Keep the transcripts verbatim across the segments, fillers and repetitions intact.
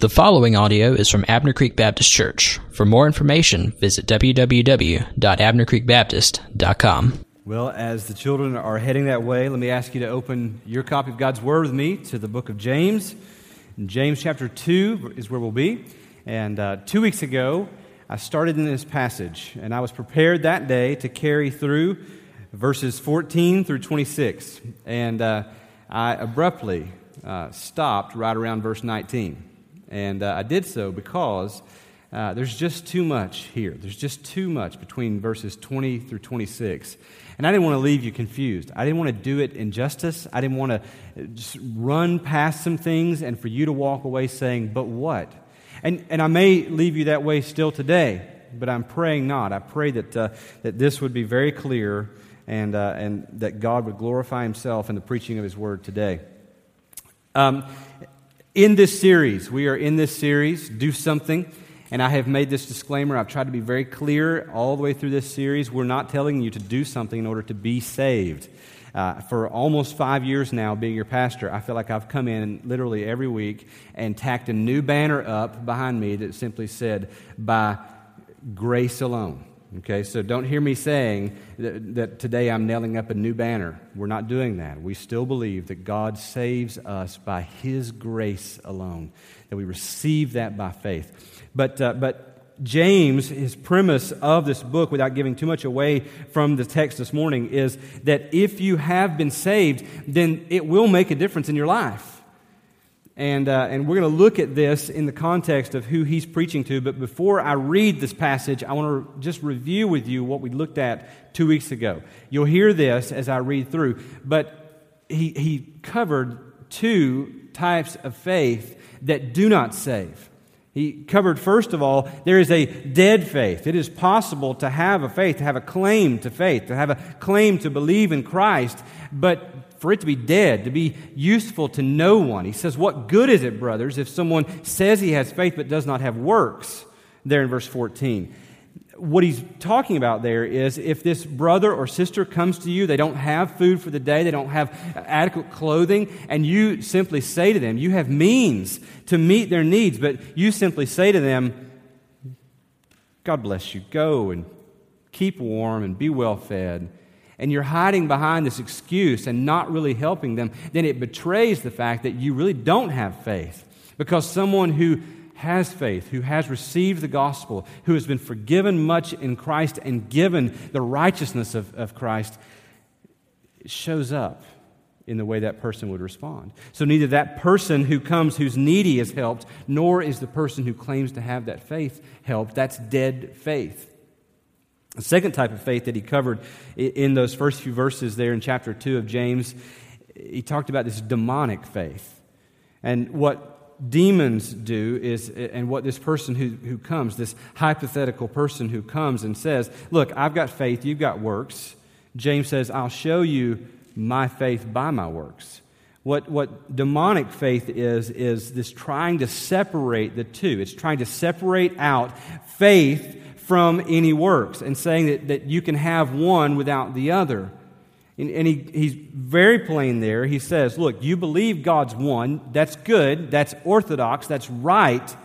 The following audio is from Abner Creek Baptist Church. For more information, visit w w w dot abner creek baptist dot com. Well, as the children are heading that way, let me ask you to open your copy of God's Word with me to the book of James. And James chapter two is where we'll be. And uh, two weeks ago, I started in this passage, and I was prepared that day to carry through verses fourteen through twenty-six. And uh, I abruptly uh, stopped right around verse nineteen. And uh, I did so because uh, there's just too much here. There's just too much between verses twenty through twenty-six. And I didn't want to leave you confused. I didn't want to do it injustice. I didn't want to just run past some things and for you to walk away saying, but what? And and I may leave you that way still today, but I'm praying not. I pray that uh, that this would be very clear and, uh, and that God would glorify Himself in the preaching of His Word today. Um. In this series, we are in this series, Do Something, and I have made this disclaimer. I've tried to be very clear all the way through this series. We're not telling you to do something in order to be saved. Uh, for almost five years now, being your pastor, I feel like I've come in literally every week and tacked a new banner up behind me that simply said, by grace alone. Okay, so don't hear me saying that, that today I'm nailing up a new banner. We're not doing that. We still believe that God saves us by His grace alone, that we receive that by faith. But uh, but James, his premise of this book, without giving too much away from the text this morning, is that if you have been saved, then it will make a difference in your life. And uh, and we're going to look at this in the context of who he's preaching to. But before I read this passage, I want to just review with you what we looked at two weeks ago. You'll hear this as I read through. But he he covered two types of faith that do not save. He covered, first of all, there is a dead faith. It is possible to have a faith, to have a claim to faith, to have a claim to believe in Christ, but for it to be dead, to be useful to no one. He says, what good is it, brothers, if someone says he has faith but does not have works? There in verse fourteen. What he's talking about there is if this brother or sister comes to you, they don't have food for the day, they don't have adequate clothing, and you simply say to them, you have means to meet their needs, but you simply say to them, God bless you, go and keep warm and be well fed, and you're hiding behind this excuse and not really helping them, then it betrays the fact that you really don't have faith. Because someone who has faith, who has received the gospel, who has been forgiven much in Christ and given the righteousness of, of Christ, shows up in the way that person would respond. So neither that person who comes who's needy is helped, nor is the person who claims to have that faith helped. That's dead faith. The second type of faith that he covered in those first few verses there in chapter two of James, he talked about this demonic faith. And what demons do is, and what this person who, who comes, this hypothetical person who comes and says, look, I've got faith, you've got works. James says, I'll show you my faith by my works. What what demonic faith is, is this trying to separate the two. It's trying to separate out faith from any works, and saying that, that you can have one without the other. And, and he, he's very plain there. He says, look, you believe God's one. That's good. That's orthodox. That's right.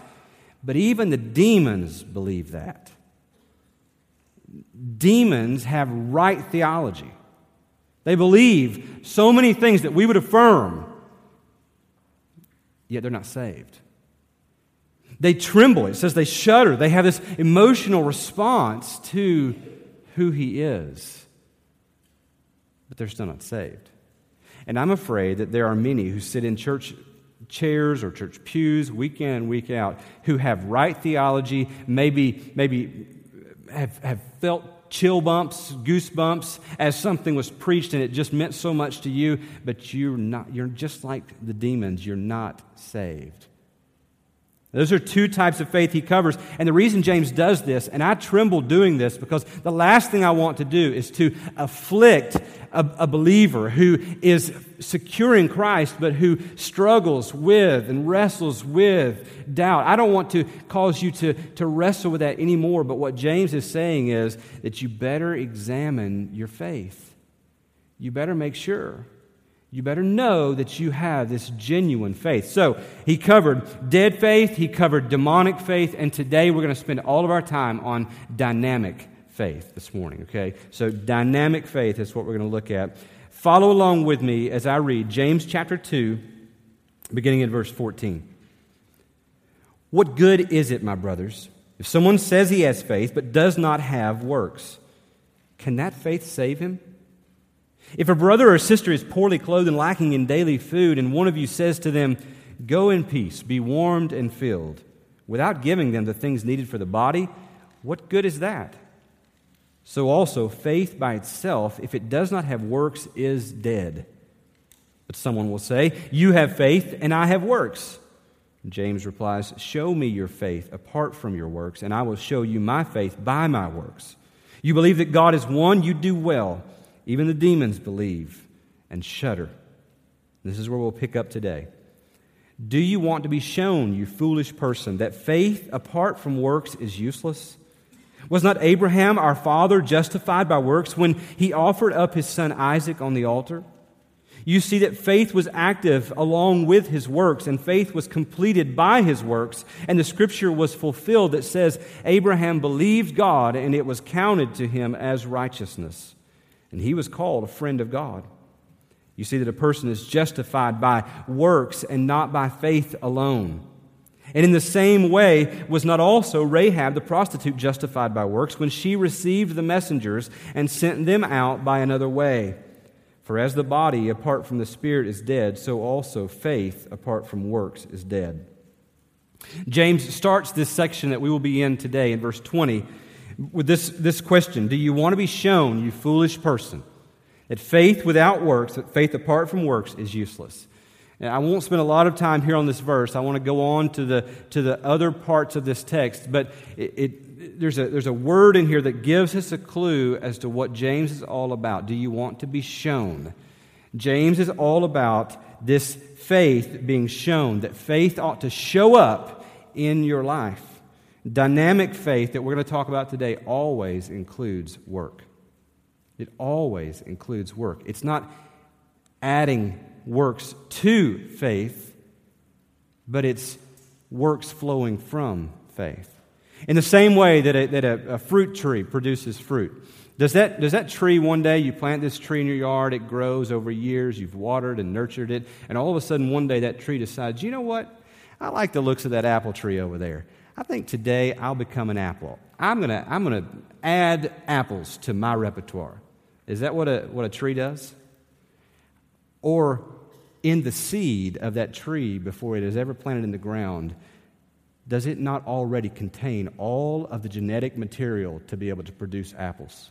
But even the demons believe that. Demons have right theology. They believe so many things that we would affirm, yet they're not saved. They tremble. It says they shudder. They have this emotional response to who He is. But they're still not saved. And I'm afraid that there are many who sit in church chairs or church pews week in and week out who have right theology, maybe maybe have, have felt chill bumps, goosebumps as something was preached and it just meant so much to you, but you're not. You're just like the demons. You're not saved. Those are two types of faith he covers. And the reason James does this, and I tremble doing this, because the last thing I want to do is to afflict a, a believer who is secure in Christ, but who struggles with and wrestles with doubt. I don't want to cause you to, to wrestle with that anymore. But what James is saying is that you better examine your faith. You better make sure. you better know that you have this genuine faith. So he covered dead faith, he covered demonic faith, and today we're going to spend all of our time on dynamic faith this morning, okay? So dynamic faith is what we're going to look at. Follow along with me as I read James chapter two, beginning in verse fourteen. What good is it, my brothers, if someone says he has faith but does not have works? Can that faith save him? If a brother or sister is poorly clothed and lacking in daily food, and one of you says to them, "Go in peace, be warmed and filled," without giving them the things needed for the body, what good is that? So also, faith by itself, if it does not have works, is dead. But someone will say, "You have faith, and I have works." James replies, "Show me your faith apart from your works, and I will show you my faith by my works. You believe that God is one, you do well. Even the demons believe and shudder." This is where we'll pick up today. Do you want to be shown, you foolish person, that faith apart from works is useless? Was not Abraham, our father, justified by works when he offered up his son Isaac on the altar? You see that faith was active along with his works, and faith was completed by his works, and the scripture was fulfilled that says, "Abraham believed God, and it was counted to him as righteousness." And he was called a friend of God. You see that a person is justified by works and not by faith alone. And in the same way was not also Rahab the prostitute justified by works when she received the messengers and sent them out by another way. For as the body apart from the spirit is dead, so also faith apart from works is dead. James starts this section that we will be in today in verse twenty with this, this question: do you want to be shown, you foolish person, that faith without works, that faith apart from works is useless? And I won't spend a lot of time here on this verse. I want to go on to the to the other parts of this text, but it, it, there's a there's a word in here that gives us a clue as to what James is all about. Do you want to be shown? James is all about this faith being shown, that faith ought to show up in your life. Dynamic faith that we're going to talk about today always includes work. It always includes work. It's not adding works to faith, but it's works flowing from faith. In the same way that a, that a, a fruit tree produces fruit. Does that, does that tree one day, you plant this tree in your yard, it grows over years, you've watered and nurtured it, and all of a sudden one day that tree decides, you know what, I like the looks of that apple tree over there. I think today I'll become an apple. I'm gonna I'm gonna add apples to my repertoire. Is that what a what a tree does? Or in the seed of that tree before it is ever planted in the ground, does it not already contain all of the genetic material to be able to produce apples?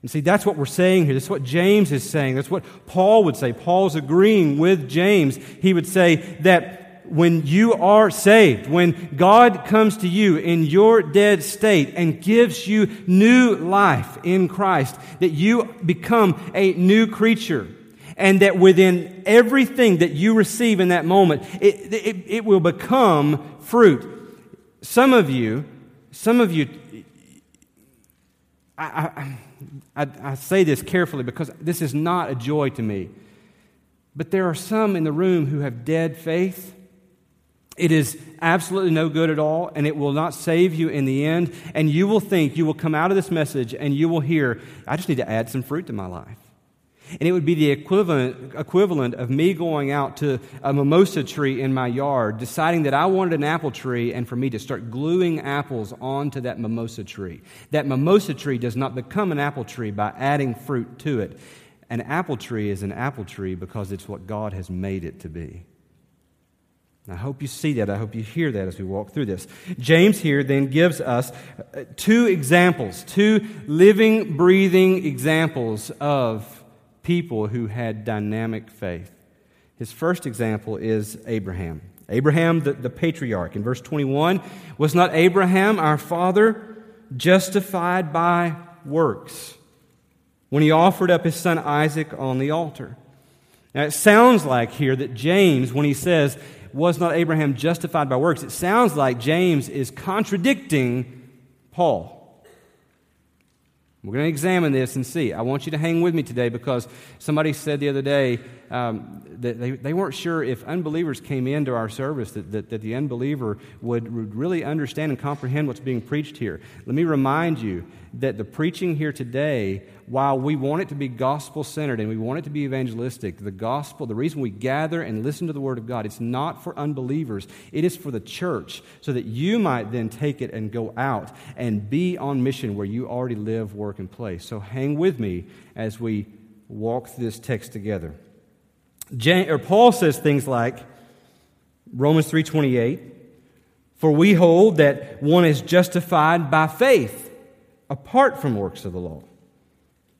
And see, that's what we're saying here. That's what James is saying. That's what Paul would say. Paul's agreeing with James. He would say that when you are saved, when God comes to you in your dead state and gives you new life in Christ, that you become a new creature, and that within everything that you receive in that moment, it, it, it will become fruit. Some of you, some of you, I, I, I, I say this carefully because this is not a joy to me, but there are some in the room who have dead faith. It is absolutely no good at all, and it will not save you in the end. And you will think, you will come out of this message, and you will hear, I just need to add some fruit to my life. And it would be the equivalent equivalent of me going out to a mimosa tree in my yard, deciding that I wanted an apple tree, and for me to start gluing apples onto that mimosa tree. That mimosa tree does not become an apple tree by adding fruit to it. An apple tree is an apple tree because it's what God has made it to be. I hope you see that. I hope you hear that as we walk through this. James here then gives us two examples, two living, breathing examples of people who had dynamic faith. His first example is Abraham. Abraham, the, the patriarch, in verse twenty-one, was not Abraham, our father, justified by works when he offered up his son Isaac on the altar? Now, it sounds like here that James, when he says, was not Abraham justified by works, it sounds like James is contradicting Paul. We're going to examine this and see. I want you to hang with me today because somebody said the other day, um, that they, they weren't sure if unbelievers came into our service that, that, that the unbeliever would, would really understand and comprehend what's being preached here. Let me remind you that the preaching here today, while we want it to be gospel-centered and we want it to be evangelistic, the gospel, the reason we gather and listen to the Word of God, it's not for unbelievers. It is for the church, so that you might then take it and go out and be on mission where you already live, work, and play. So hang with me as we walk through this text together. James, or Paul says things like Romans three twenty-eight, "For we hold that one is justified by faith, apart from works of the law."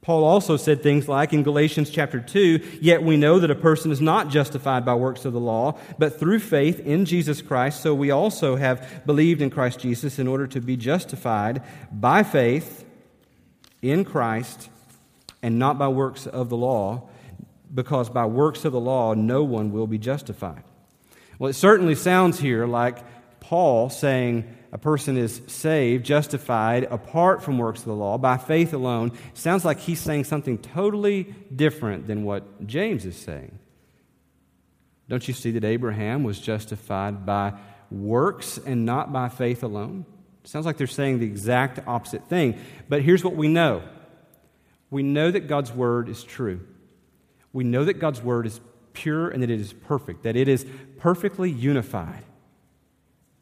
Paul also said things like in Galatians chapter two, "Yet we know that a person is not justified by works of the law, but through faith in Jesus Christ. So we also have believed in Christ Jesus in order to be justified by faith in Christ and not by works of the law, because by works of the law no one will be justified." Well, it certainly sounds here like Paul saying a person is saved, justified, apart from works of the law, by faith alone. Sounds like he's saying something totally different than what James is saying. Don't you see that Abraham was justified by works and not by faith alone? Sounds like they're saying the exact opposite thing. But here's what we know. We know that God's Word is true. We know that God's Word is pure and that it is perfect, that it is perfectly unified.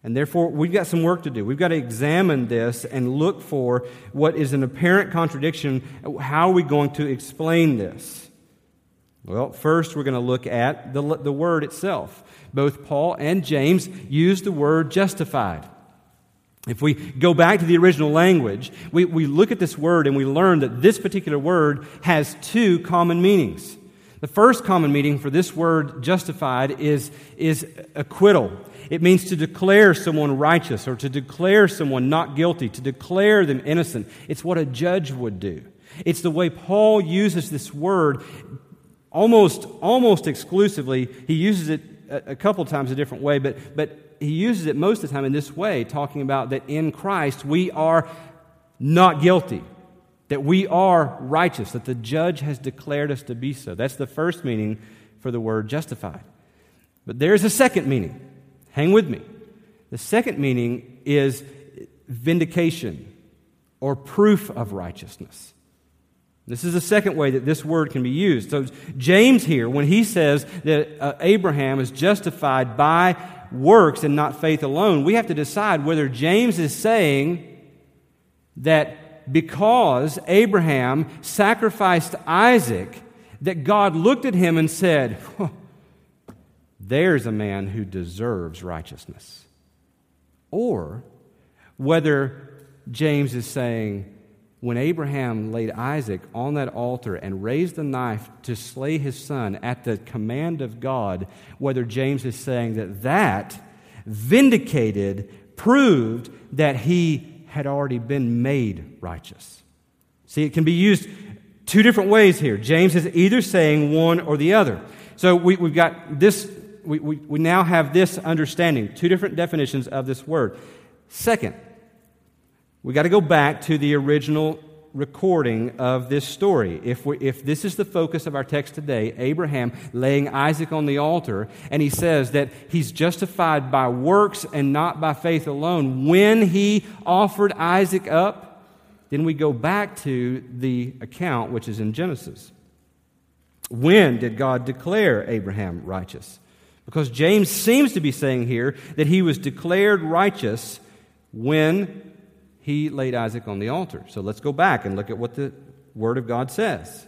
And therefore, we've got some work to do. We've got to examine this and look for what is an apparent contradiction. How are we going to explain this? Well, first we're going to look at the, the word itself. Both Paul and James use the word justified. If we go back to the original language, we, we look at this word and we learn that this particular word has two common meanings. The first common meaning for this word justified is, is acquittal. It means to declare someone righteous or to declare someone not guilty, to declare them innocent. It's what a judge would do. It's the way Paul uses this word almost, almost exclusively. He uses it a couple times a different way, but, but he uses it most of the time in this way, talking about that in Christ we are not guilty, that we are righteous, that the judge has declared us to be so. That's the first meaning for the word justified. But there's a second meaning. Hang with me. The second meaning is vindication or proof of righteousness. This is the second way that this word can be used. So James here, when he says that uh, Abraham is justified by works and not faith alone, we have to decide whether James is saying that because Abraham sacrificed Isaac, that God looked at him and said, "There's a man who deserves righteousness." Or whether James is saying, when Abraham laid Isaac on that altar and raised the knife to slay his son at the command of God, whether James is saying that that vindicated, proved that he had already been made righteous. See, it can be used two different ways here. James is either saying one or the other. So we, we've got this, we, we, we now have this understanding, two different definitions of this word. Second, we've got to go back to the original recording of this story. If we, if this is the focus of our text today, Abraham laying Isaac on the altar, and he says that he's justified by works and not by faith alone. When he offered Isaac up, then we go back to the account which is in Genesis. When did God declare Abraham righteous? Because James seems to be saying here that he was declared righteous when he laid Isaac on the altar. So let's go back and look at what the Word of God says.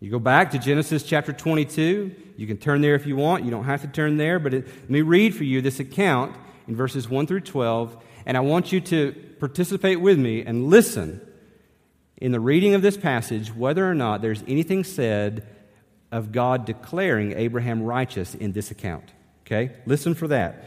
You go back to Genesis chapter twenty-two. You can turn there if you want. You don't have to turn there, but it, let me read for you this account in verses one through twelve, and I want you to participate with me and listen in the reading of this passage whether or not there's anything said of God declaring Abraham righteous in this account. Okay? Listen for that.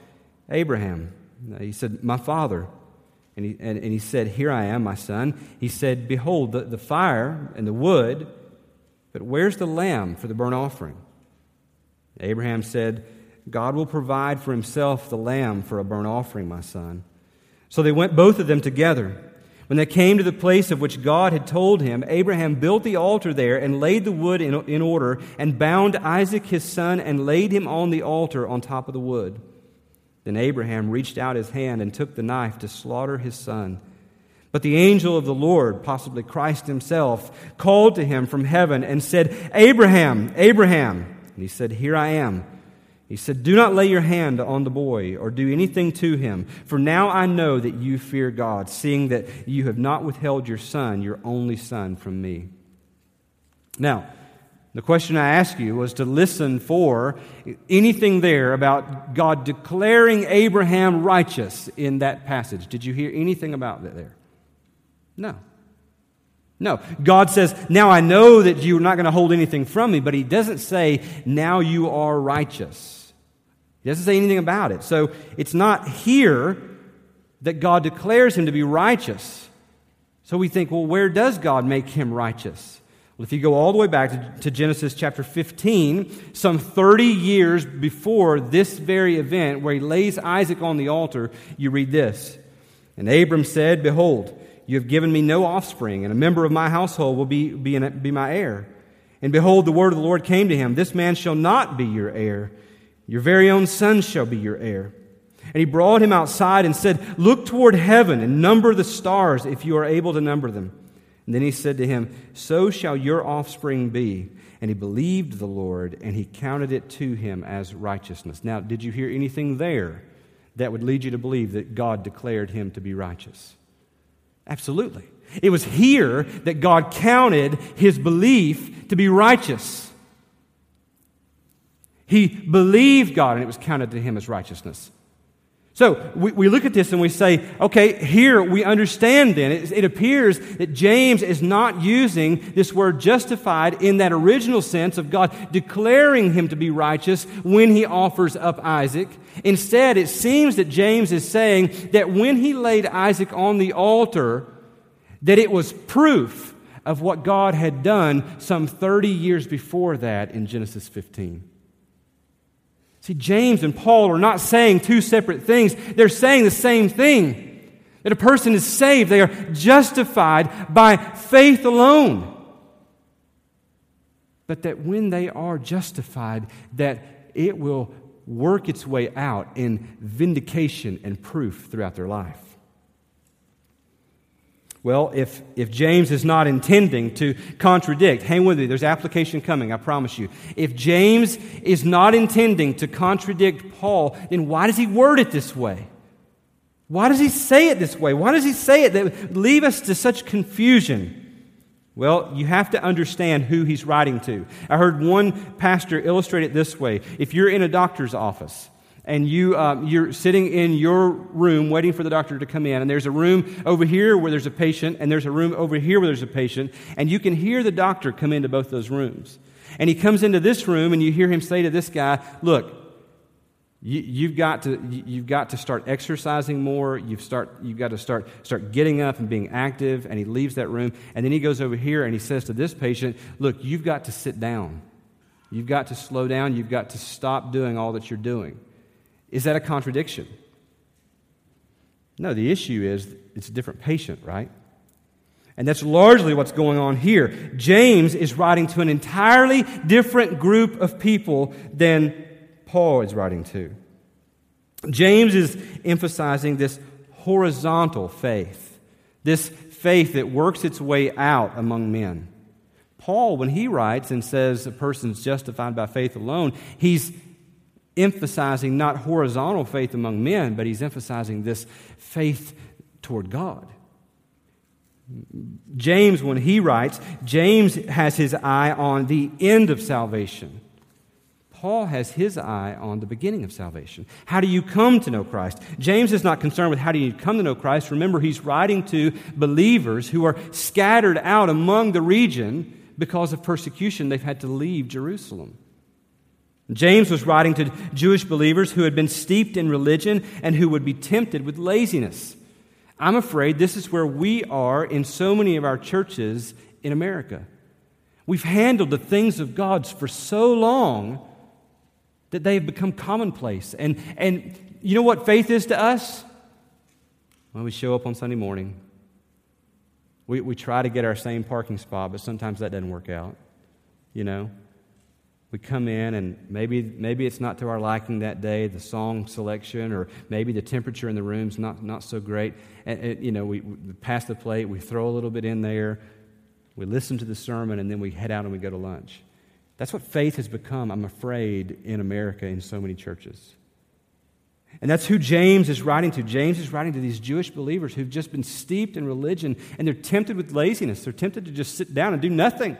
Abraham, he said, "My father." And he, and, and he said, "Here I am, my son." He said, "Behold, the, the fire and the wood, but where's the lamb for the burnt offering?" Abraham said, "God will provide for himself the lamb for a burnt offering, my son." So they went, both of them together. When they came to the place of which God had told him, Abraham built the altar there and laid the wood in, in order and bound Isaac his son and laid him on the altar on top of the wood. Then Abraham reached out his hand and took the knife to slaughter his son. But the angel of the Lord, possibly Christ himself, called to him from heaven and said, "Abraham, Abraham." And he said, "Here I am." He said, "Do not lay your hand on the boy or do anything to him, for now I know that you fear God, seeing that you have not withheld your son, your only son, from me." Now, the question I asked you was to listen for anything there about God declaring Abraham righteous in that passage. Did you hear anything about that there? No. No. God says, "Now I know that you're not going to hold anything from me," but he doesn't say, "Now you are righteous." He doesn't say anything about it. So it's not here that God declares him to be righteous. So we think, well, where does God make him righteous? Well, if you go all the way back to Genesis chapter fifteen, some thirty years before this very event where he lays Isaac on the altar, you read this. "And Abram said, 'Behold, you have given me no offspring, and a member of my household will be, be, an, be my heir. And behold, the word of the Lord came to him, 'This man shall not be your heir. Your very own son shall be your heir.' And he brought him outside and said, 'Look toward heaven and number the stars, if you are able to number them.' And then he said to him, 'So shall your offspring be.' And he believed the Lord, and he counted it to him as righteousness." Now, did you hear anything there that would lead you to believe that God declared him to be righteous? Absolutely. It was here that God counted his belief to be righteous. He believed God, and it was counted to him as righteousness. So we, we look at this and we say, okay, here we understand then. It, it appears that James is not using this word justified in that original sense of God declaring him to be righteous when he offers up Isaac. Instead, it seems that James is saying that when he laid Isaac on the altar, that it was proof of what God had done some thirty years before that in Genesis fifteen. See, James and Paul are not saying two separate things. They're saying the same thing. That a person is saved. They are justified by faith alone. But that when they are justified, that it will work its way out in vindication and proof throughout their life. Well, if, if James is not intending to contradict, hang with me, there's application coming, I promise you. If James is not intending to contradict Paul, then why does he word it this way? Why does he say it this way? Why does he say it that would leave us to such confusion? Well, you have to understand who he's writing to. I heard one pastor illustrate it this way. If you're in a doctor's office, and you, um, you're sitting in your room waiting for the doctor to come in, and there's a room over here where there's a patient, and there's a room over here where there's a patient, and you can hear the doctor come into both those rooms. And he comes into this room, and you hear him say to this guy, "Look, you, you've got to you've got to start exercising more. You've start you've got to start start getting up and being active." And he leaves that room, and then he goes over here and he says to this patient, "Look, you've got to sit down. You've got to slow down. You've got to stop doing all that you're doing." Is that a contradiction? No, the issue is it's a different patient, right? And that's largely what's going on here. James is writing to an entirely different group of people than Paul is writing to. James is emphasizing this horizontal faith, this faith that works its way out among men. Paul, when he writes and says a person's justified by faith alone, he's emphasizing not horizontal faith among men, but he's emphasizing this faith toward God. James, when he writes, James has his eye on the end of salvation. Paul has his eye on the beginning of salvation. How do you come to know Christ? James is not concerned with how do you come to know Christ. Remember, he's writing to believers who are scattered out among the region because of persecution. They've had to leave Jerusalem. James was writing to Jewish believers who had been steeped in religion and who would be tempted with laziness. I'm afraid this is where we are in so many of our churches in America. We've handled the things of God for so long that they have become commonplace. And, and you know what faith is to us? Well, we show up on Sunday morning. We, we try to get our same parking spot, but sometimes that doesn't work out, you know. We come in and maybe maybe it's not to our liking that day, the song selection, or maybe the temperature in the room's not, not so great. And, and you know, we, we pass the plate, we throw a little bit in there, we listen to the sermon, and then we head out and we go to lunch. That's what faith has become, I'm afraid, in America in so many churches. And that's who James is writing to. James is writing to these Jewish believers who've just been steeped in religion, and they're tempted with laziness. They're tempted to just sit down and do nothing.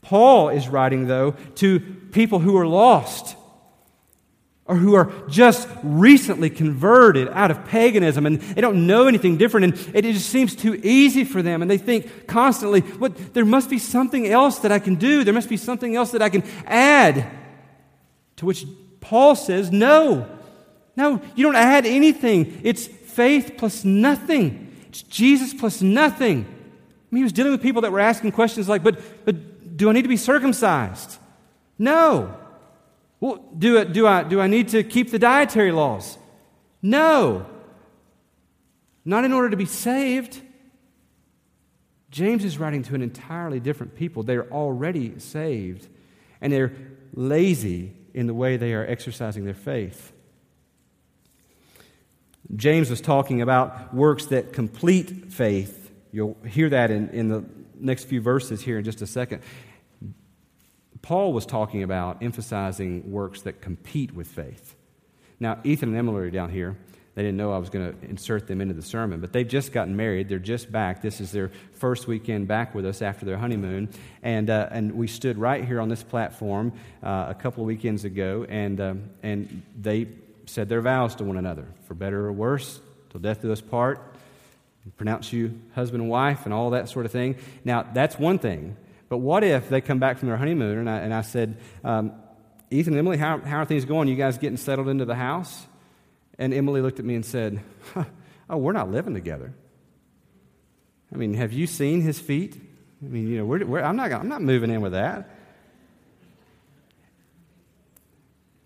Paul is writing, though, to people who are lost or who are just recently converted out of paganism and they don't know anything different and it just seems too easy for them and they think constantly, "What? There must be something else that I can do. There must be something else that I can add." To which Paul says, no, no, you don't add anything. It's faith plus nothing. It's Jesus plus nothing. I mean, he was dealing with people that were asking questions like, but, but, do I need to be circumcised? No. Well, do, it, do, I, do I need to keep the dietary laws? No. Not in order to be saved. James is writing to an entirely different people. They are already saved, and they're lazy in the way they are exercising their faith. James was talking about works that complete faith. You'll hear that in, in the next few verses here in just a second. Paul was talking about emphasizing works that compete with faith. Now, Ethan and Emily are down here. They didn't know I was going to insert them into the sermon, but they've just gotten married. They're just back. This is their first weekend back with us after their honeymoon, and uh, and we stood right here on this platform uh, a couple of weekends ago, and um, and they said their vows to one another, for better or worse, till death do us part, pronounce you husband and wife and all that sort of thing. Now, that's one thing, but what if they come back from their honeymoon and I, and I said, um, Ethan and Emily, how, how are things going? You guys getting settled into the house? And Emily looked at me and said, huh, oh, we're not living together. I mean, have you seen his feet? I mean, you know, we're, we're, I'm not I'm not moving in with that.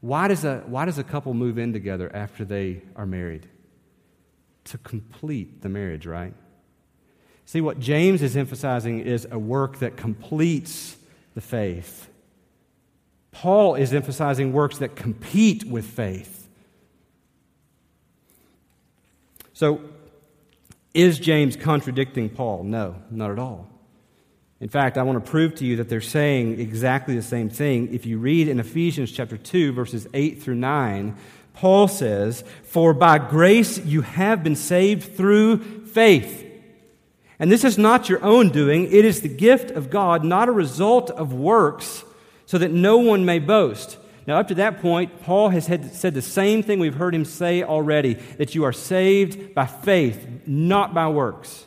Why does a why does a couple move in together after they are married? To complete the marriage, right? See, what James is emphasizing is a work that completes the faith. Paul is emphasizing works that compete with faith. So, is James contradicting Paul? No, not at all. In fact, I want to prove to you that they're saying exactly the same thing. If you read in Ephesians chapter two, verses eight through nine, Paul says, "For by grace you have been saved through faith. And this is not your own doing. It is the gift of God, not a result of works, so that no one may boast." Now, up to that point, Paul has had said the same thing we've heard him say already, that you are saved by faith, not by works.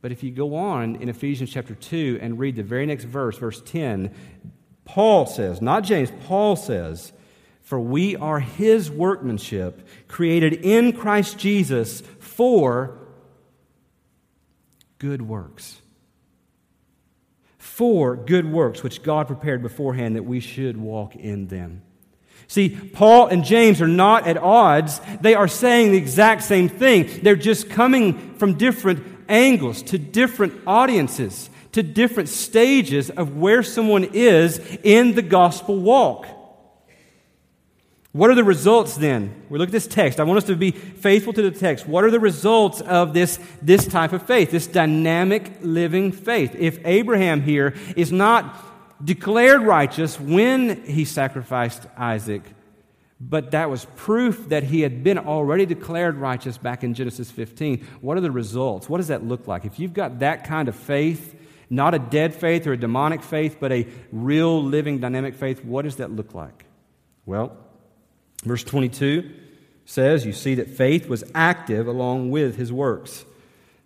But if you go on in Ephesians chapter two and read the very next verse, verse ten, Paul says, not James, Paul says, "For we are His workmanship, created in Christ Jesus for good works." For good works, which God prepared beforehand that we should walk in them. See, Paul and James are not at odds. They are saying the exact same thing. They're just coming from different angles, to different audiences, to different stages of where someone is in the gospel walk. What are the results then? We look at this text. I want us to be faithful to the text. What are the results of this, this type of faith, this dynamic living faith? If Abraham here is not declared righteous when he sacrificed Isaac, but that was proof that he had been already declared righteous back in Genesis fifteen. What are the results? What does that look like? If you've got that kind of faith, not a dead faith or a demonic faith, but a real, living, dynamic faith, what does that look like? Well, verse twenty-two says, you see that faith was active along with his works.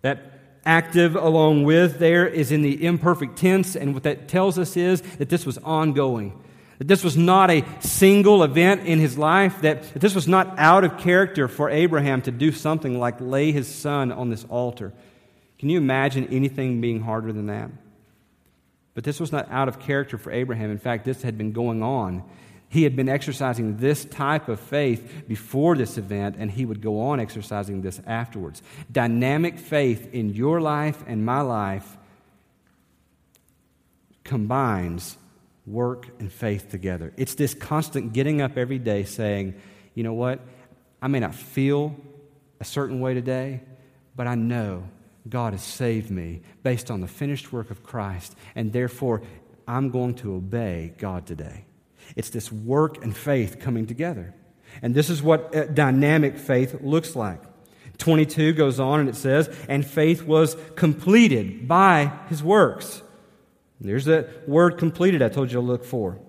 That active along with there is in the imperfect tense, and what that tells us is that this was ongoing. That this was not a single event in his life, that this was not out of character for Abraham to do something like lay his son on this altar. Can you imagine anything being harder than that? But this was not out of character for Abraham. In fact, this had been going on. He had been exercising this type of faith before this event, and he would go on exercising this afterwards. Dynamic faith in your life and my life combines work and faith together. It's this constant getting up every day saying, you know what, I may not feel a certain way today, but I know God has saved me based on the finished work of Christ, and therefore I'm going to obey God today. It's this work and faith coming together. And this is what dynamic faith looks like. twenty-two goes on and it says, and faith was completed by his works. There's that word completed I told you to look for.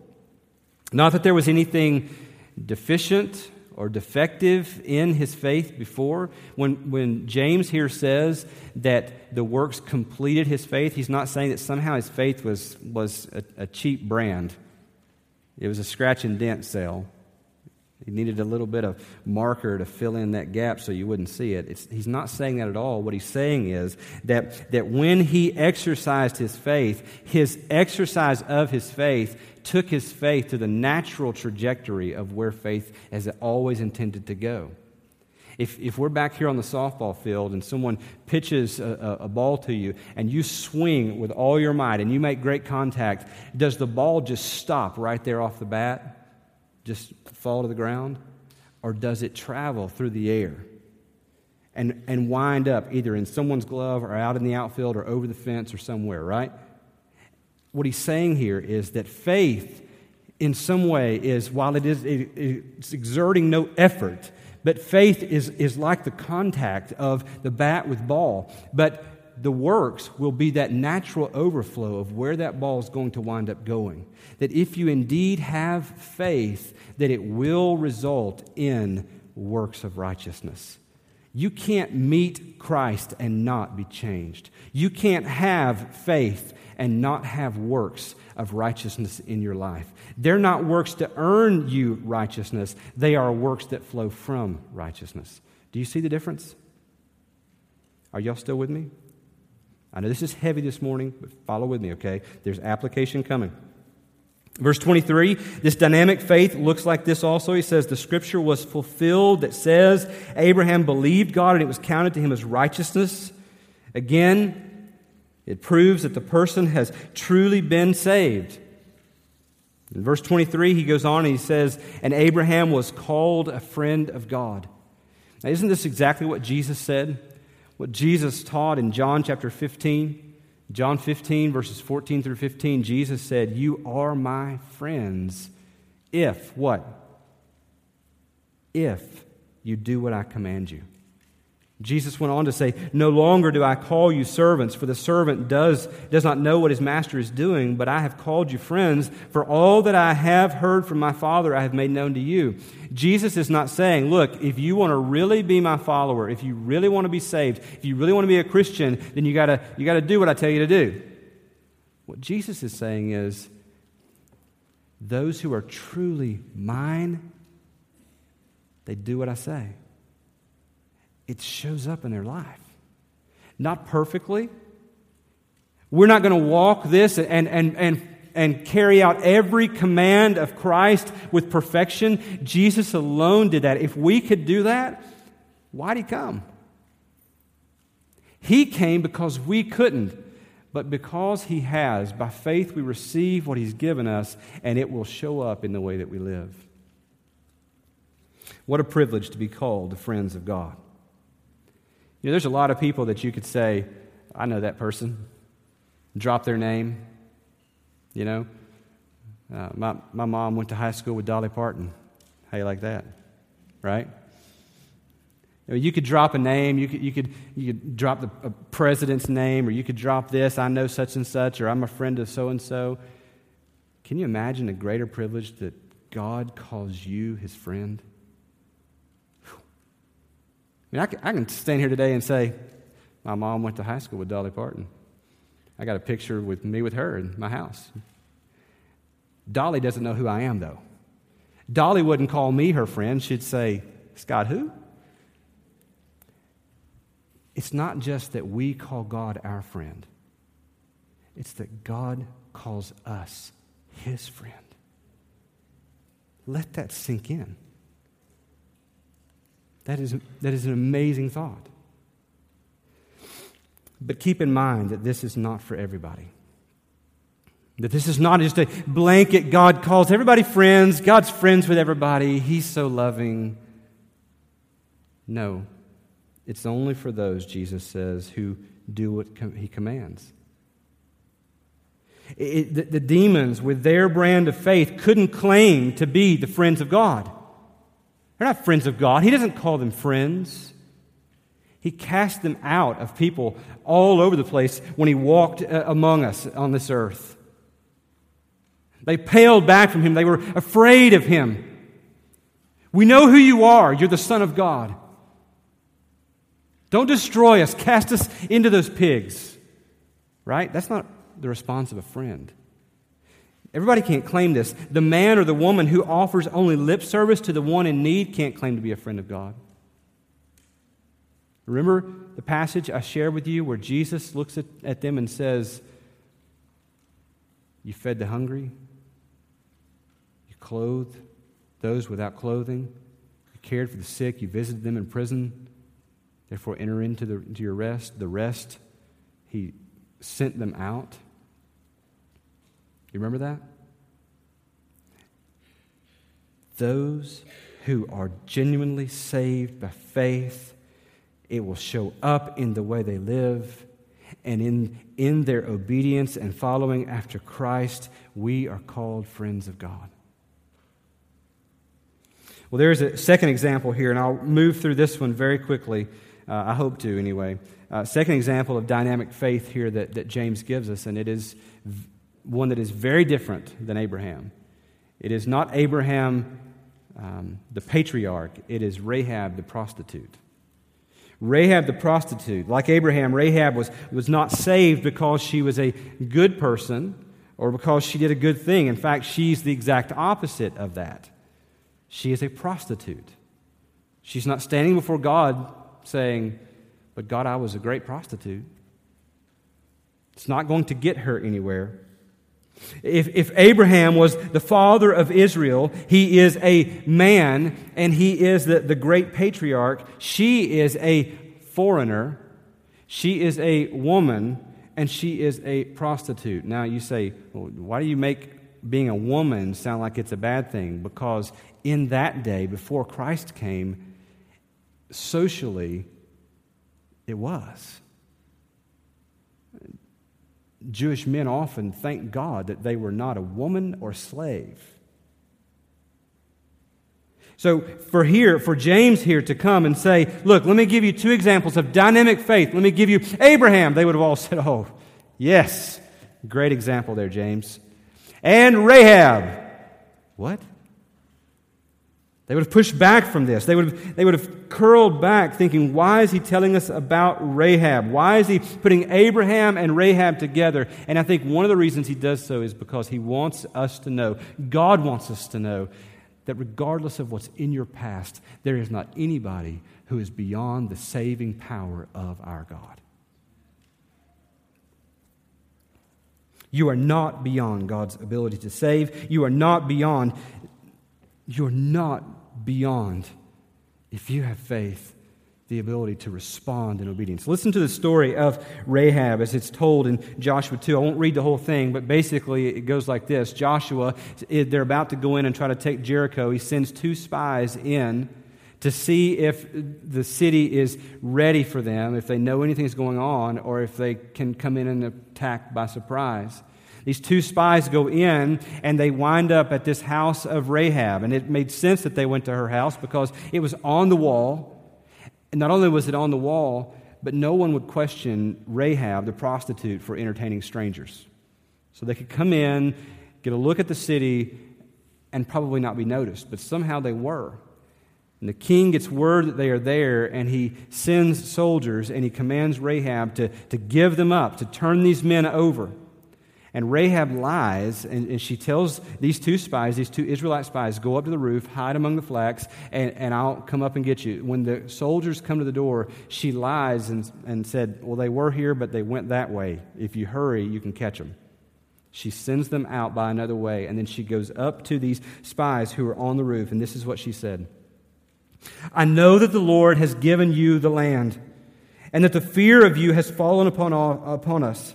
Not that there was anything deficient or defective in his faith before. When, when James here says that the works completed his faith, he's not saying that somehow his faith was, was a, a cheap brand. It was a scratch and dent sale. He needed a little bit of marker to fill in that gap so you wouldn't see it. It's, he's not saying that at all. What he's saying is that, that when he exercised his faith, his exercise of his faith took his faith to the natural trajectory of where faith is always intended to go. If, if we're back here on the softball field and someone pitches a, a, a ball to you and you swing with all your might and you make great contact, does the ball just stop right there off the bat, just fall to the ground? Or does it travel through the air and, and wind up either in someone's glove or out in the outfield or over the fence or somewhere, right? What he's saying here is that faith in some way is, while it is it, it's exerting no effort, but faith is, is like the contact of the bat with ball. But the works will be that natural overflow of where that ball is going to wind up going. That if you indeed have faith, that it will result in works of righteousness. You can't meet Christ and not be changed. You can't have faith and not have works of righteousness in your life. They're not works to earn you righteousness. They are works that flow from righteousness. Do you see the difference? Are y'all still with me? I know this is heavy this morning, but follow with me, okay? There's application coming. Verse twenty-three, this dynamic faith looks like this also. He says, the scripture was fulfilled that says, Abraham believed God and it was counted to him as righteousness. Again, it proves that the person has truly been saved. In verse twenty-three, he goes on and he says, and Abraham was called a friend of God. Now, isn't this exactly what Jesus said? What Jesus taught in John chapter fifteen? John fifteen, verses fourteen through fifteen, Jesus said, you are my friends if, what? If you do what I command you. Jesus went on to say, no longer do I call you servants, for the servant does, does not know what his master is doing, but I have called you friends, for all that I have heard from my Father I have made known to you. Jesus is not saying, look, if you want to really be my follower, if you really want to be saved, if you really want to be a Christian, then you gotta you gotta do what I tell you to do. What Jesus is saying is, those who are truly mine, they do what I say. It shows up in their life. Not perfectly. We're not going to walk this and, and, and, and carry out every command of Christ with perfection. Jesus alone did that. If we could do that, why'd he come? He came because we couldn't, but because he has. By faith we receive what he's given us, and it will show up in the way that we live. What a privilege to be called the friends of God. You know, there's a lot of people that you could say, I know that person, drop their name, you know. Uh, my, my mom went to high school with Dolly Parton. How you like that? Right? You could drop a name, you could you could, you could drop the a president's name, or you could drop this, I know such and such, or I'm a friend of so-and-so. Can you imagine a greater privilege that God calls you his friend? Whew. I mean, I can, I can stand here today and say, my mom went to high school with Dolly Parton. I got a picture with me with her in my house. Dolly doesn't know who I am, though. Dolly wouldn't call me her friend. She'd say, Scott, who? It's not just that we call God our friend. It's that God calls us his friend. Let that sink in. That is, that is an amazing thought. But keep in mind that this is not for everybody. That this is not just a blanket God calls everybody friends. God's friends with everybody. He's so loving. No. It's only for those, Jesus says, who do what com- he commands. It, it, the, the demons, with their brand of faith, couldn't claim to be the friends of God. They're not friends of God. He doesn't call them friends. He cast them out of people all over the place when he walked uh, among us on this earth. They paled back from him. They were afraid of him. We know who you are. You're the Son of God. Don't destroy us. Cast us into those pigs. Right? That's not the response of a friend. Everybody can't claim this. The man or the woman who offers only lip service to the one in need can't claim to be a friend of God. Remember the passage I shared with you where Jesus looks at, at them and says, you fed the hungry, you clothed those without clothing, you cared for the sick, you visited them in prison. Therefore, enter into, the, into your rest. The rest, he sent them out. You remember that? Those who are genuinely saved by faith, it will show up in the way they live. And in, in their obedience and following after Christ, we are called friends of God. Well, there's a second example here, and I'll move through this one very quickly. Uh, I hope to, anyway. Uh, second example of dynamic faith here that, that James gives us, and it is v- one that is very different than Abraham. It is not Abraham, um, the patriarch. It is Rahab, the prostitute. Rahab, the prostitute. Like Abraham, Rahab was, was not saved because she was a good person or because she did a good thing. In fact, she's the exact opposite of that. She is a prostitute. She's not standing before God saying, but God, I was a great prostitute. It's not going to get her anywhere. If, if Abraham was the father of Israel, he is a man and he is the, the great patriarch. She is a foreigner. She is a woman and she is a prostitute. Now you say, well, why do you make being a woman sound like it's a bad thing? Because in that day, before Christ came, socially, it was. Jewish men often thank God that they were not a woman or slave. So for here, for James here to come and say, look, let me give you two examples of dynamic faith. Let me give you Abraham. They would have all said, oh, yes. Great example there, James. And Rahab. What? They would have pushed back from this. They would have, they would have curled back thinking, why is he telling us about Rahab? Why is he putting Abraham and Rahab together? And I think one of the reasons he does so is because he wants us to know, God wants us to know, that regardless of what's in your past, there is not anybody who is beyond the saving power of our God. You are not beyond God's ability to save. You are not beyond... You're not beyond, if you have faith, the ability to respond in obedience. Listen to the story of Rahab as it's told in Joshua two. I won't read the whole thing, but basically it goes like this. Joshua, they're about to go in and try to take Jericho. He sends two spies in to see if the city is ready for them, if they know anything's going on, or if they can come in and attack by surprise. These two spies go in, and they wind up at this house of Rahab. And it made sense that they went to her house because it was on the wall. And not only was it on the wall, but no one would question Rahab, the prostitute, for entertaining strangers. So they could come in, get a look at the city, and probably not be noticed. But somehow they were. And the king gets word that they are there, and he sends soldiers, and he commands Rahab to, to give them up, to turn these men over. And Rahab lies, and, and she tells these two spies, these two Israelite spies, go up to the roof, hide among the flax, and, and I'll come up and get you. When the soldiers come to the door, she lies and, and said, well, they were here, but they went that way. If you hurry, you can catch them. She sends them out by another way, and then she goes up to these spies who are on the roof, and this is what she said. I know that the Lord has given you the land, and that the fear of you has fallen upon all, upon us,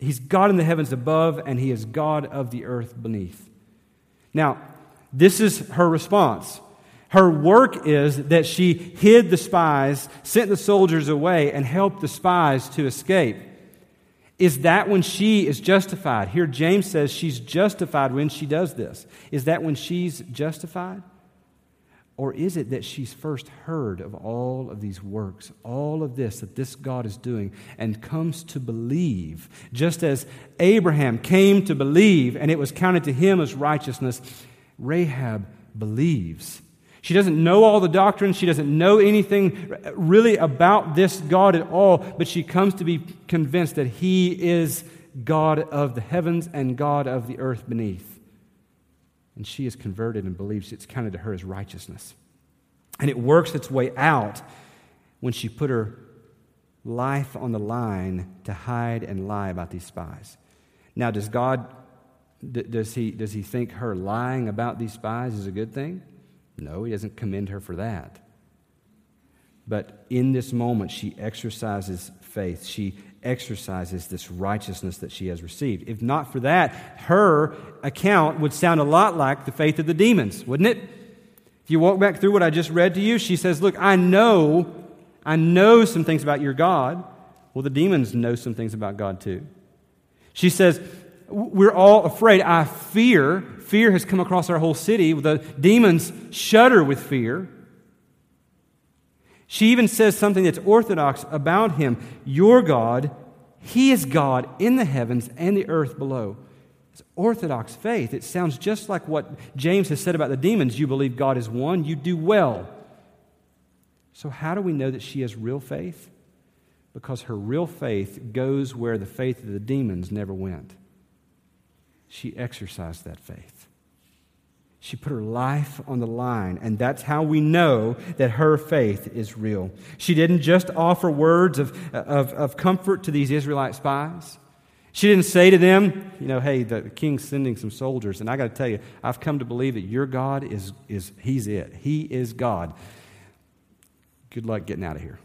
He's God in the heavens above, and He is God of the earth beneath. Now, this is her response. Her work is that she hid the spies, sent the soldiers away, and helped the spies to escape. Is that when she is justified? Here James says she's justified when she does this. Is that when she's justified? Or is it that she's first heard of all of these works, all of this that this God is doing, and comes to believe, just as Abraham came to believe and it was counted to him as righteousness? Rahab believes. She doesn't know all the doctrine. She doesn't know anything really about this God at all, but she comes to be convinced that He is God of the heavens and God of the earth beneath. And she is converted and believes it's counted to her as righteousness. And it works its way out when she put her life on the line to hide and lie about these spies. Now, does God, does he, does he think her lying about these spies is a good thing? No, He doesn't commend her for that. But in this moment, she exercises faith. She exercises this righteousness that she has received. If not for that, her account would sound a lot like the faith of the demons, wouldn't it? If you walk back through what I just read to you, she says, look, I know, I know some things about your God. Well, the demons know some things about God too. She says, we're all afraid. I fear. Fear has come across our whole city. The demons shudder with fear. She even says something that's orthodox about Him. Your God, He is God in the heavens and the earth below. It's orthodox faith. It sounds just like what James has said about the demons. You believe God is one, you do well. So how do we know that she has real faith? Because her real faith goes where the faith of the demons never went. She exercised that faith. She put her life on the line, and that's how we know that her faith is real. She didn't just offer words of, of, of comfort to these Israelite spies. She didn't say to them, you know, hey, the king's sending some soldiers, and I got to tell you, I've come to believe that your God is, is He's it. He is God. Good luck getting out of here.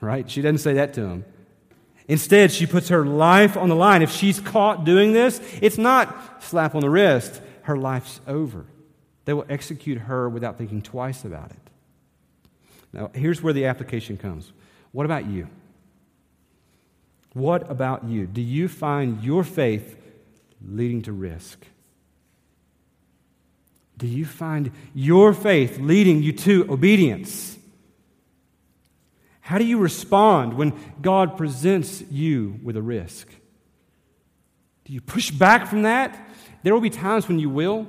Right? She doesn't say that to them. Instead, she puts her life on the line. If she's caught doing this, it's not slap on the wrist. Her life's over. They will execute her without thinking twice about it. Now, here's where the application comes. What about you? What about you? Do you find your faith leading to risk? Do you find your faith leading you to obedience? How do you respond when God presents you with a risk? Do you push back from that? There will be times when you will.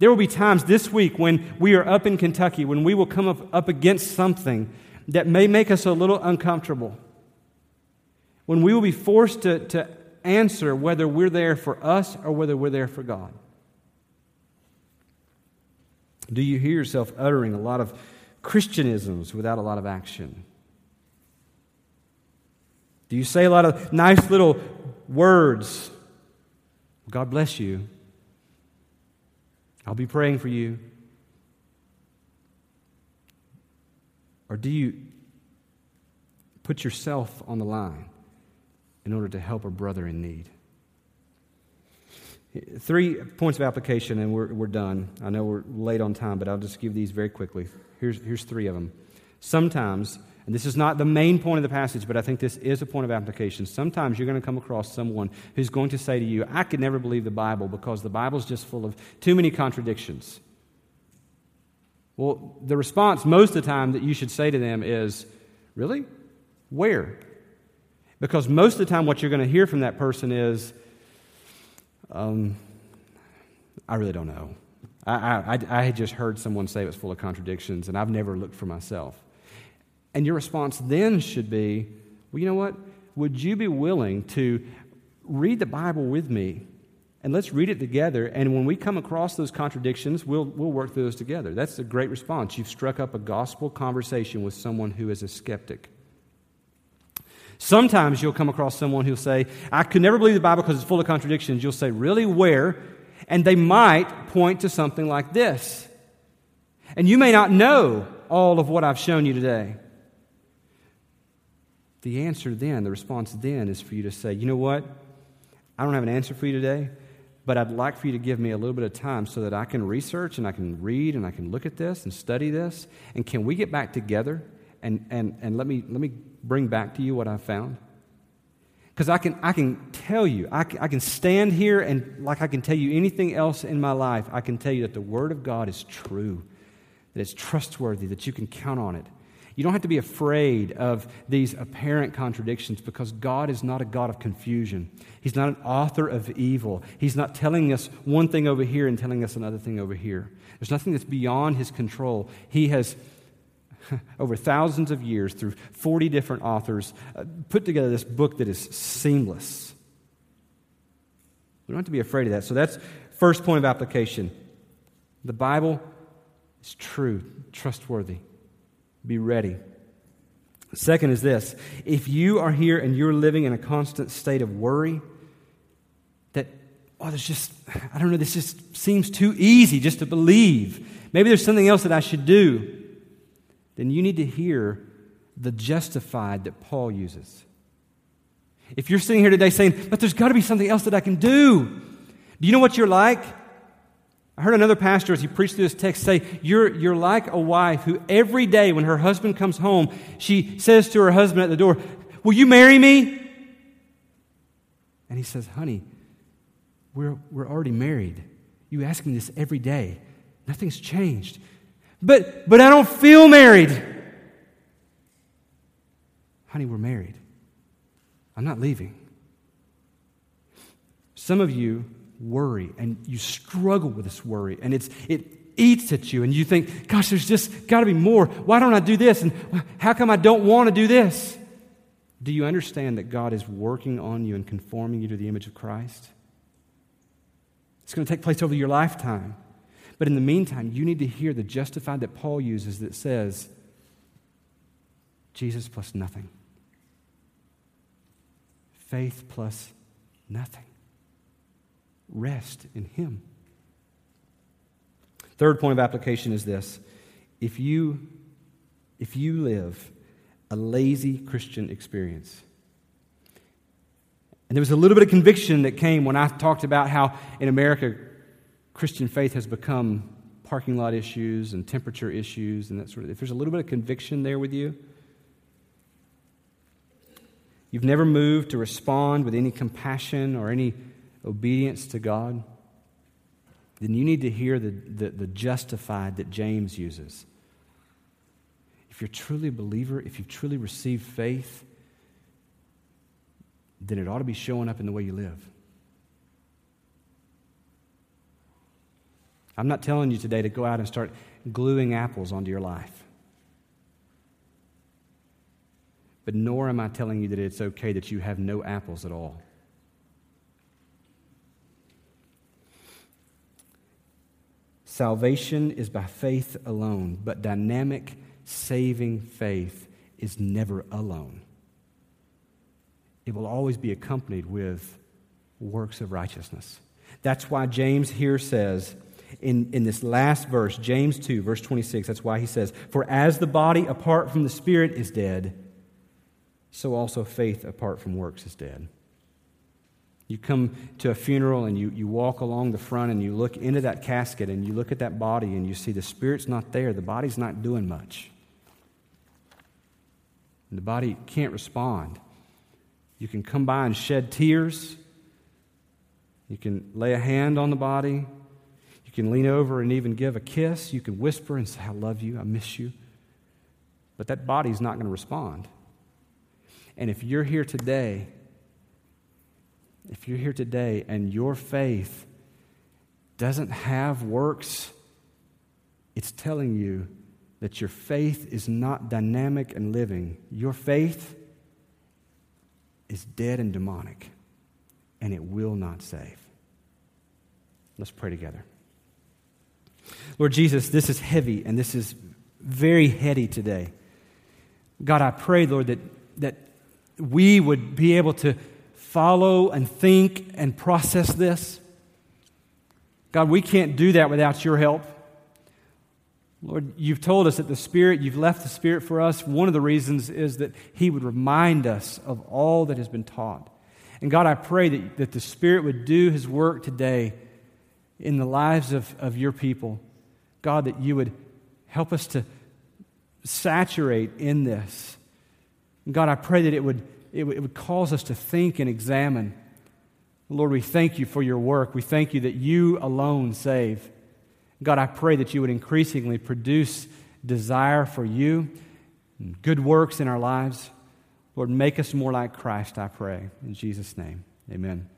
There will be times this week when we are up in Kentucky, when we will come up, up against something that may make us a little uncomfortable, when we will be forced to, to answer whether we're there for us or whether we're there for God. Do you hear yourself uttering a lot of Christianisms without a lot of action? Do you say a lot of nice little words? God bless you. I'll be praying for you. Or do you put yourself on the line in order to help a brother in need? Three points of application, and we're we're done. I know we're late on time, but I'll just give these very quickly. Here's, here's three of them. Sometimes, and this is not the main point of the passage, but I think this is a point of application. Sometimes you're going to come across someone who's going to say to you, I could never believe the Bible because the Bible's just full of too many contradictions. Well, the response most of the time that you should say to them is, really? Where? Because most of the time what you're going to hear from that person is, um, I really don't know. I, I, I had just heard someone say it was full of contradictions, and I've never looked for myself. And your response then should be, well, you know what? Would you be willing to read the Bible with me, and let's read it together, and when we come across those contradictions, we'll we'll work through those together. That's a great response. You've struck up a gospel conversation with someone who is a skeptic. Sometimes you'll come across someone who'll say, I could never believe the Bible because it's full of contradictions. You'll say, really, where? And they might point to something like this. And you may not know all of what I've shown you today. The answer then, the response then is for you to say, you know what? I don't have an answer for you today, but I'd like for you to give me a little bit of time so that I can research and I can read and I can look at this and study this. And can we get back together and and, and let me let me bring back to you what I found? Because I can I can tell you, I can, I can stand here and like I can tell you anything else in my life, I can tell you that the Word of God is true, that it's trustworthy, that you can count on it. You don't have to be afraid of these apparent contradictions because God is not a God of confusion. He's not an author of evil. He's not telling us one thing over here and telling us another thing over here. There's nothing that's beyond His control. He has, over thousands of years, through forty different authors, uh, put together this book that is seamless. We don't have to be afraid of that. So that's first point of application. The Bible is true, trustworthy. Be ready. Second is this. If you are here and you're living in a constant state of worry, that, oh, there's just, I don't know, this just seems too easy just to believe. Maybe there's something else that I should do. Then you need to hear the justified that Paul uses. If you're sitting here today saying, but there's got to be something else that I can do. Do you know what you're like? I heard another pastor as he preached through this text say, you're, you're like a wife who every day when her husband comes home, she says to her husband at the door, will you marry me? And he says, honey, we're, we're already married. You ask me this every day. Nothing's changed. But, but I don't feel married. Honey, we're married. I'm not leaving. Some of you worry, and you struggle with this worry, and it's it eats at you, and you think, gosh, there's just got to be more. Why don't I do this? And how come I don't want to do this? Do you understand that God is working on you and conforming you to the image of Christ? It's going to take place over your lifetime. But in the meantime, you need to hear the justified that Paul uses that says, Jesus plus nothing. Faith plus nothing. Rest in Him. Third point of application is this. If you, if you live a lazy Christian experience, and there was a little bit of conviction that came when I talked about how in America Christian faith has become parking lot issues and temperature issues and that sort of thing. If there's a little bit of conviction there with you, you've never moved to respond with any compassion or any obedience to God, then you need to hear the, the, the justified that James uses. If you're truly a believer, if you've truly received faith, then it ought to be showing up in the way you live. I'm not telling you today to go out and start gluing apples onto your life. But nor am I telling you that it's okay that you have no apples at all. Salvation is by faith alone, but dynamic, saving faith is never alone. It will always be accompanied with works of righteousness. That's why James here says, in, in this last verse, James two, verse twenty-six, that's why he says, "For as the body apart from the spirit is dead, so also faith apart from works is dead." You come to a funeral and you, you walk along the front and you look into that casket and you look at that body and you see the spirit's not there, the body's not doing much. And the body can't respond. You can come by and shed tears. You can lay a hand on the body. You can lean over and even give a kiss. You can whisper and say, "I love you, I miss you." But that body's not going to respond. And if you're here today, if you're here today and your faith doesn't have works, it's telling you that your faith is not dynamic and living. Your faith is dead and demonic, and it will not save. Let's pray together. Lord Jesus, this is heavy, and this is very heady today. God, I pray, Lord, that, that we would be able to follow and think and process this. God, we can't do that without your help. Lord, you've told us that the Spirit, you've left the Spirit for us. One of the reasons is that He would remind us of all that has been taught. And God, I pray that, that the Spirit would do His work today in the lives of, of your people. God, that you would help us to saturate in this. And God, I pray that it would, it would, it would cause us to think and examine. Lord, we thank you for your work. We thank you that you alone save. God, I pray that you would increasingly produce desire for you and good works in our lives. Lord, make us more like Christ, I pray. In Jesus' name, amen.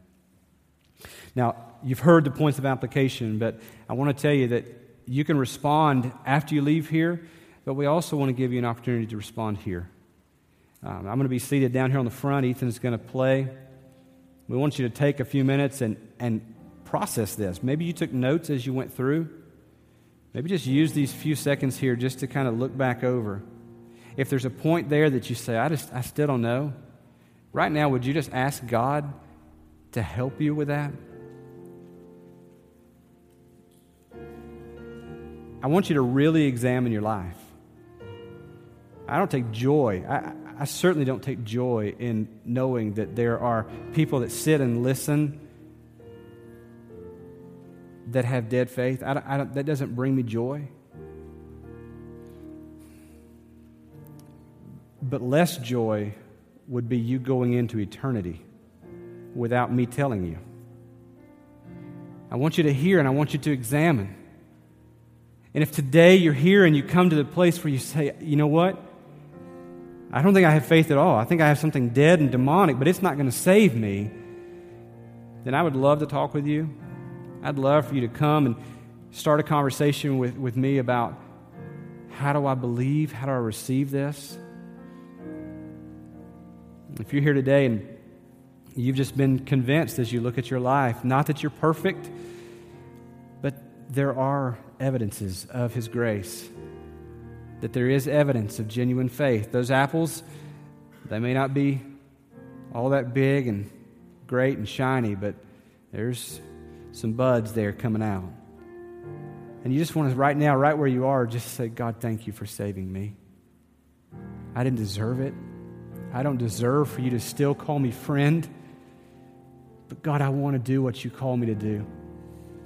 Now, you've heard the points of application, but I want to tell you that you can respond after you leave here, but we also want to give you an opportunity to respond here. Um, I'm going to be seated down here on the front. Ethan's going to play. We want you to take a few minutes and, and process this. Maybe you took notes as you went through. Maybe just use these few seconds here just to kind of look back over. If there's a point there that you say, I just, I still don't know, right now, would you just ask God to help you with that? I want you to really examine your life. I don't take joy. I, I certainly don't take joy in knowing that there are people that sit and listen that have dead faith. I don't, I don't, that doesn't bring me joy. But less joy would be you going into eternity without me telling you. I want you to hear and I want you to examine. And if today you're here and you come to the place where you say, you know what? I don't think I have faith at all. I think I have something dead and demonic, but it's not going to save me. Then I would love to talk with you. I'd love for you to come and start a conversation with, with me about how do I believe? How do I receive this? If you're here today and you've just been convinced as you look at your life, not that you're perfect, but there are evidences of His grace, that there is evidence of genuine faith. Those apples, they may not be all that big and great and shiny, but there's some buds there coming out. And you just want to right now, right where you are, just say, God, thank you for saving me. I didn't deserve it. I don't deserve for you to still call me friend. But God, I want to do what you call me to do.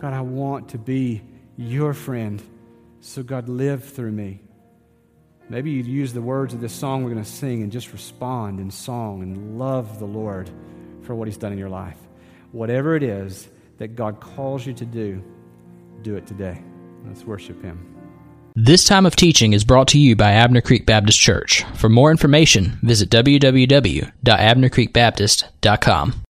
God, I want to be your friend. So God, live through me. Maybe you'd use the words of this song we're going to sing and just respond in song and love the Lord for what He's done in your life. Whatever it is that God calls you to do, do it today. Let's worship Him. This time of teaching is brought to you by Abner Creek Baptist Church. For more information, visit w w w dot abner creek baptist dot com.